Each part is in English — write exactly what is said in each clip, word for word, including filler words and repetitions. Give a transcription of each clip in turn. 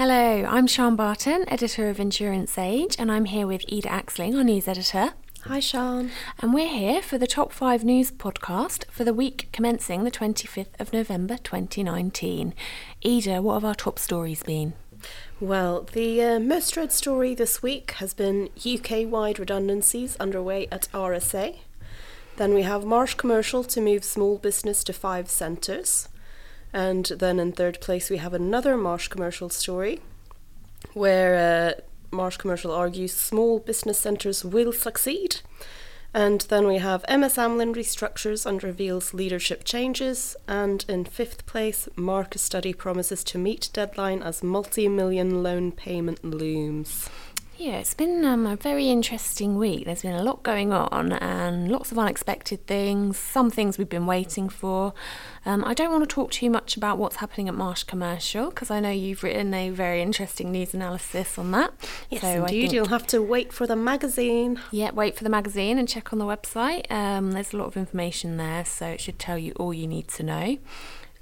Hello, I'm Sean Barton, editor of Insurance Age, and I'm here with Ida Axling, our news editor. Hi, Sean. And we're here for the Top five News podcast for the week commencing the twenty-fifth of November twenty nineteen. Ida, what have our top stories been? Well, the uh, most read story this week has been U K-wide redundancies underway at R S A. Then we have Marsh Commercial to move small business to five centres. And then in third place, we have another Marsh Commercial story where uh, Marsh Commercial argues small business centres will succeed. And then we have M S Amlin restructures and reveals leadership changes. And in fifth place, Markerstudy promises to meet deadline as multi-million loan payment looms. Yeah, it's been um, a very interesting week. There's been a lot going on and lots of unexpected things, some things we've been waiting for. Um, I don't want to talk too much about what's happening at Marsh Commercial because I know you've written a very interesting news analysis on that. Yes, so indeed. I think, you'll have to wait for the magazine. Yeah, wait for the magazine and check on the website. Um, there's a lot of information there, so it should tell you all you need to know.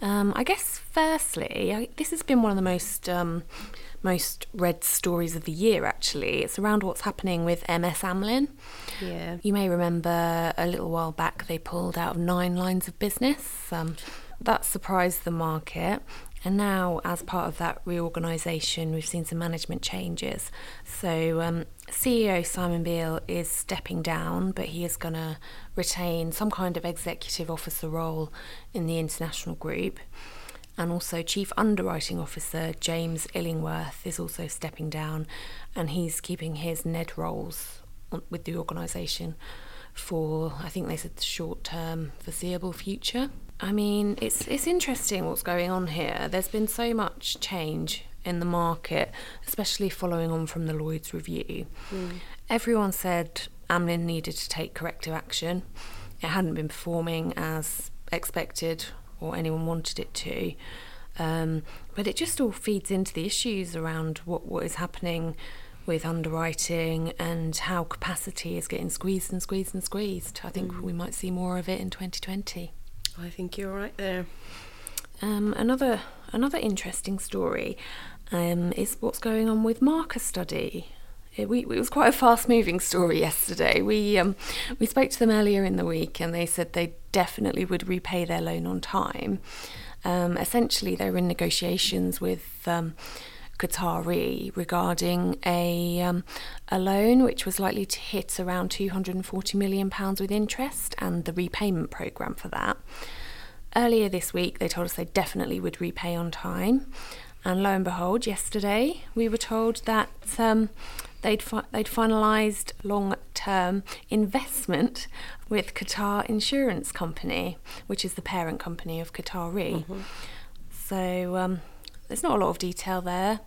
Um, I guess firstly, I, this has been one of the most um, most read stories of the year, actually. It's around what's happening with M S Amlin. Yeah. You may remember a little while back they pulled out of nine lines of business. Um, that surprised the market. And now, as part of that reorganisation, we've seen some management changes. So um, C E O Simon Beale is stepping down, but he is going to retain some kind of executive officer role in the international group. And also Chief Underwriting Officer James Illingworth is also stepping down, and he's keeping his N E D roles on, with the organisation for, I think they said, the short-term foreseeable future. I mean, it's it's interesting what's going on here. There's been so much change in the market, especially following on from the Lloyd's review. Mm. Everyone said Amlin needed to take corrective action. It hadn't been performing as expected or anyone wanted it to. Um, but it just all feeds into the issues around what, what is happening with underwriting and how capacity is getting squeezed and squeezed and squeezed. I think mm. we might see more of it in twenty twenty. I think you're right there. Um, another another interesting story um, is what's going on with Markerstudy. It, we, it was quite a fast-moving story yesterday. We um, we spoke to them earlier in the week, and they said they definitely would repay their loan on time. Um, essentially, they were in negotiations with um, Qatari regarding a um, a loan which was likely to hit around two hundred forty million pounds with interest and the repayment programme for that. Earlier this week, they told us they definitely would repay on time. And lo and behold, yesterday we were told that um, they'd, fi- they'd finalised long-term investment with Qatar Insurance Company, which is the parent company of Qatari. Mm-hmm. So um, there's not a lot of detail there.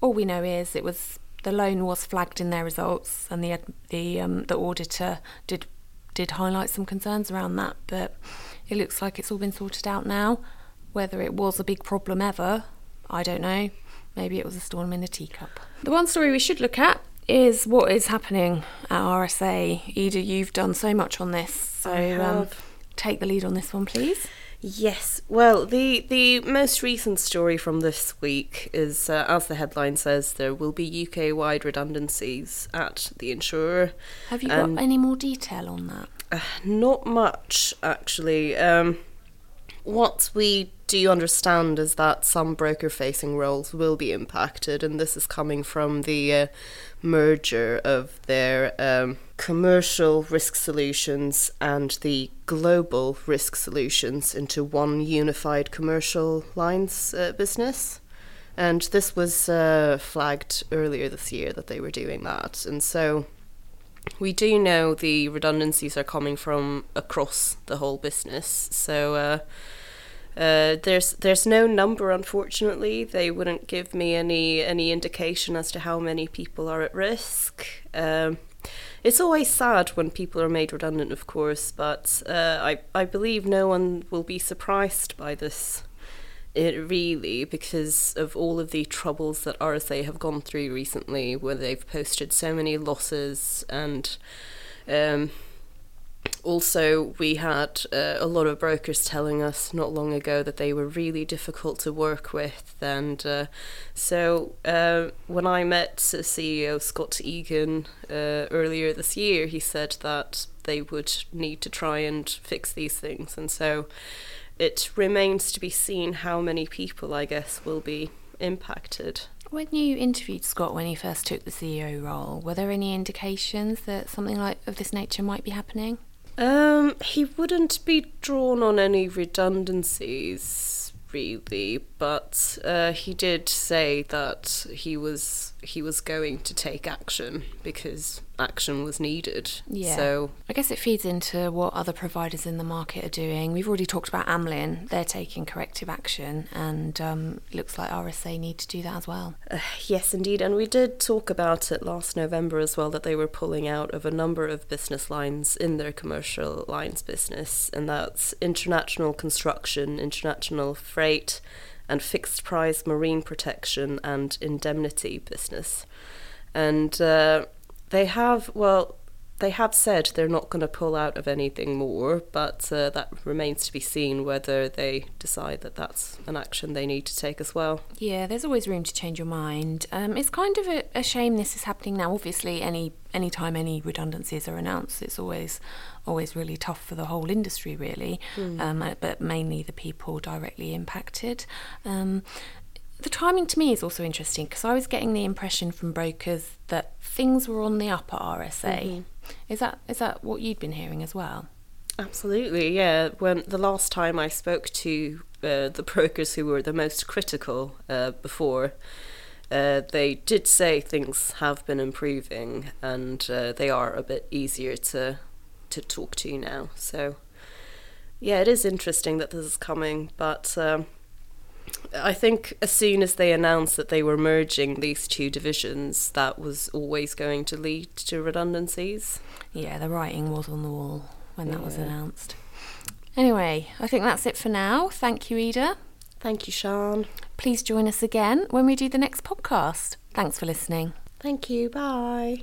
All we know is it was the loan was flagged in their results, and the the um, the auditor did did highlight some concerns around that. But it looks like it's all been sorted out now. Whether it was a big problem ever, I don't know. Maybe it was a storm in a teacup. The one story we should look at is what is happening at R S A. Ida, you've done so much on this, so um, take the lead on this one, please. Yes. Well, the, the most recent story from this week is, uh, as the headline says, there will be U K-wide redundancies at the insurer. Have you um, got any more detail on that? Uh, not much, actually. Um, what we do understand is that some broker-facing roles will be impacted, and this is coming from the uh, merger of their um, commercial risk solutions and the global risk solutions into one unified commercial lines uh, business. And this was uh, flagged earlier this year that they were doing that. And so we do know the redundancies are coming from across the whole business. So uh, uh, there's there's no number, unfortunately. They wouldn't give me any any indication as to how many people are at risk. Um, it's always sad when people are made redundant, of course, but uh, I, I believe no one will be surprised by this, it really, because of all of the troubles that R S A have gone through recently, where they've posted so many losses and um, Also, we had uh, a lot of brokers telling us not long ago that they were really difficult to work with. And uh, so uh, when I met C E O Scott Egan uh, earlier this year, he said that they would need to try and fix these things. And so it remains to be seen how many people, I guess, will be impacted. When you interviewed Scott when he first took the C E O role, were there any indications that something like of this nature might be happening? Um, he wouldn't be drawn on any redundancies, really, but uh, he did say that he was he was going to take action because action was needed. Yeah. So I guess it feeds into what other providers in the market are doing. We've already talked about Amlin; they're taking corrective action, and um, it looks like R S A need to do that as well. Uh, yes, indeed, and we did talk about it last November as well, that they were pulling out of a number of business lines in their commercial lines business, and that's international construction, international freight, and fixed price marine protection and indemnity business. And uh, they have, well, they have said they're not going to pull out of anything more, but uh, that remains to be seen whether they decide that that's an action they need to take as well. Yeah, there's always room to change your mind. Um, it's kind of a, a shame this is happening now. Obviously, any any time any redundancies are announced, it's always always really tough for the whole industry, really, mm. um, but mainly the people directly impacted. Um, the timing to me is also interesting because I was getting the impression from brokers that things were on the up at R S A. Mm-hmm. Is that is that what you'd been hearing as well? Absolutely, yeah. When the last time I spoke to uh, the brokers who were the most critical uh, before, uh, they did say things have been improving and uh, they are a bit easier to to talk to now. So, yeah, it is interesting that this is coming, but um, I think as soon as they announced that they were merging these two divisions, that was always going to lead to redundancies. Yeah, the writing was on the wall when that yeah. was announced. Anyway, I think that's it for now. Thank you, Ida. Thank you, Sean. Please join us again when we do the next podcast. Thanks for listening. Thank you. Bye.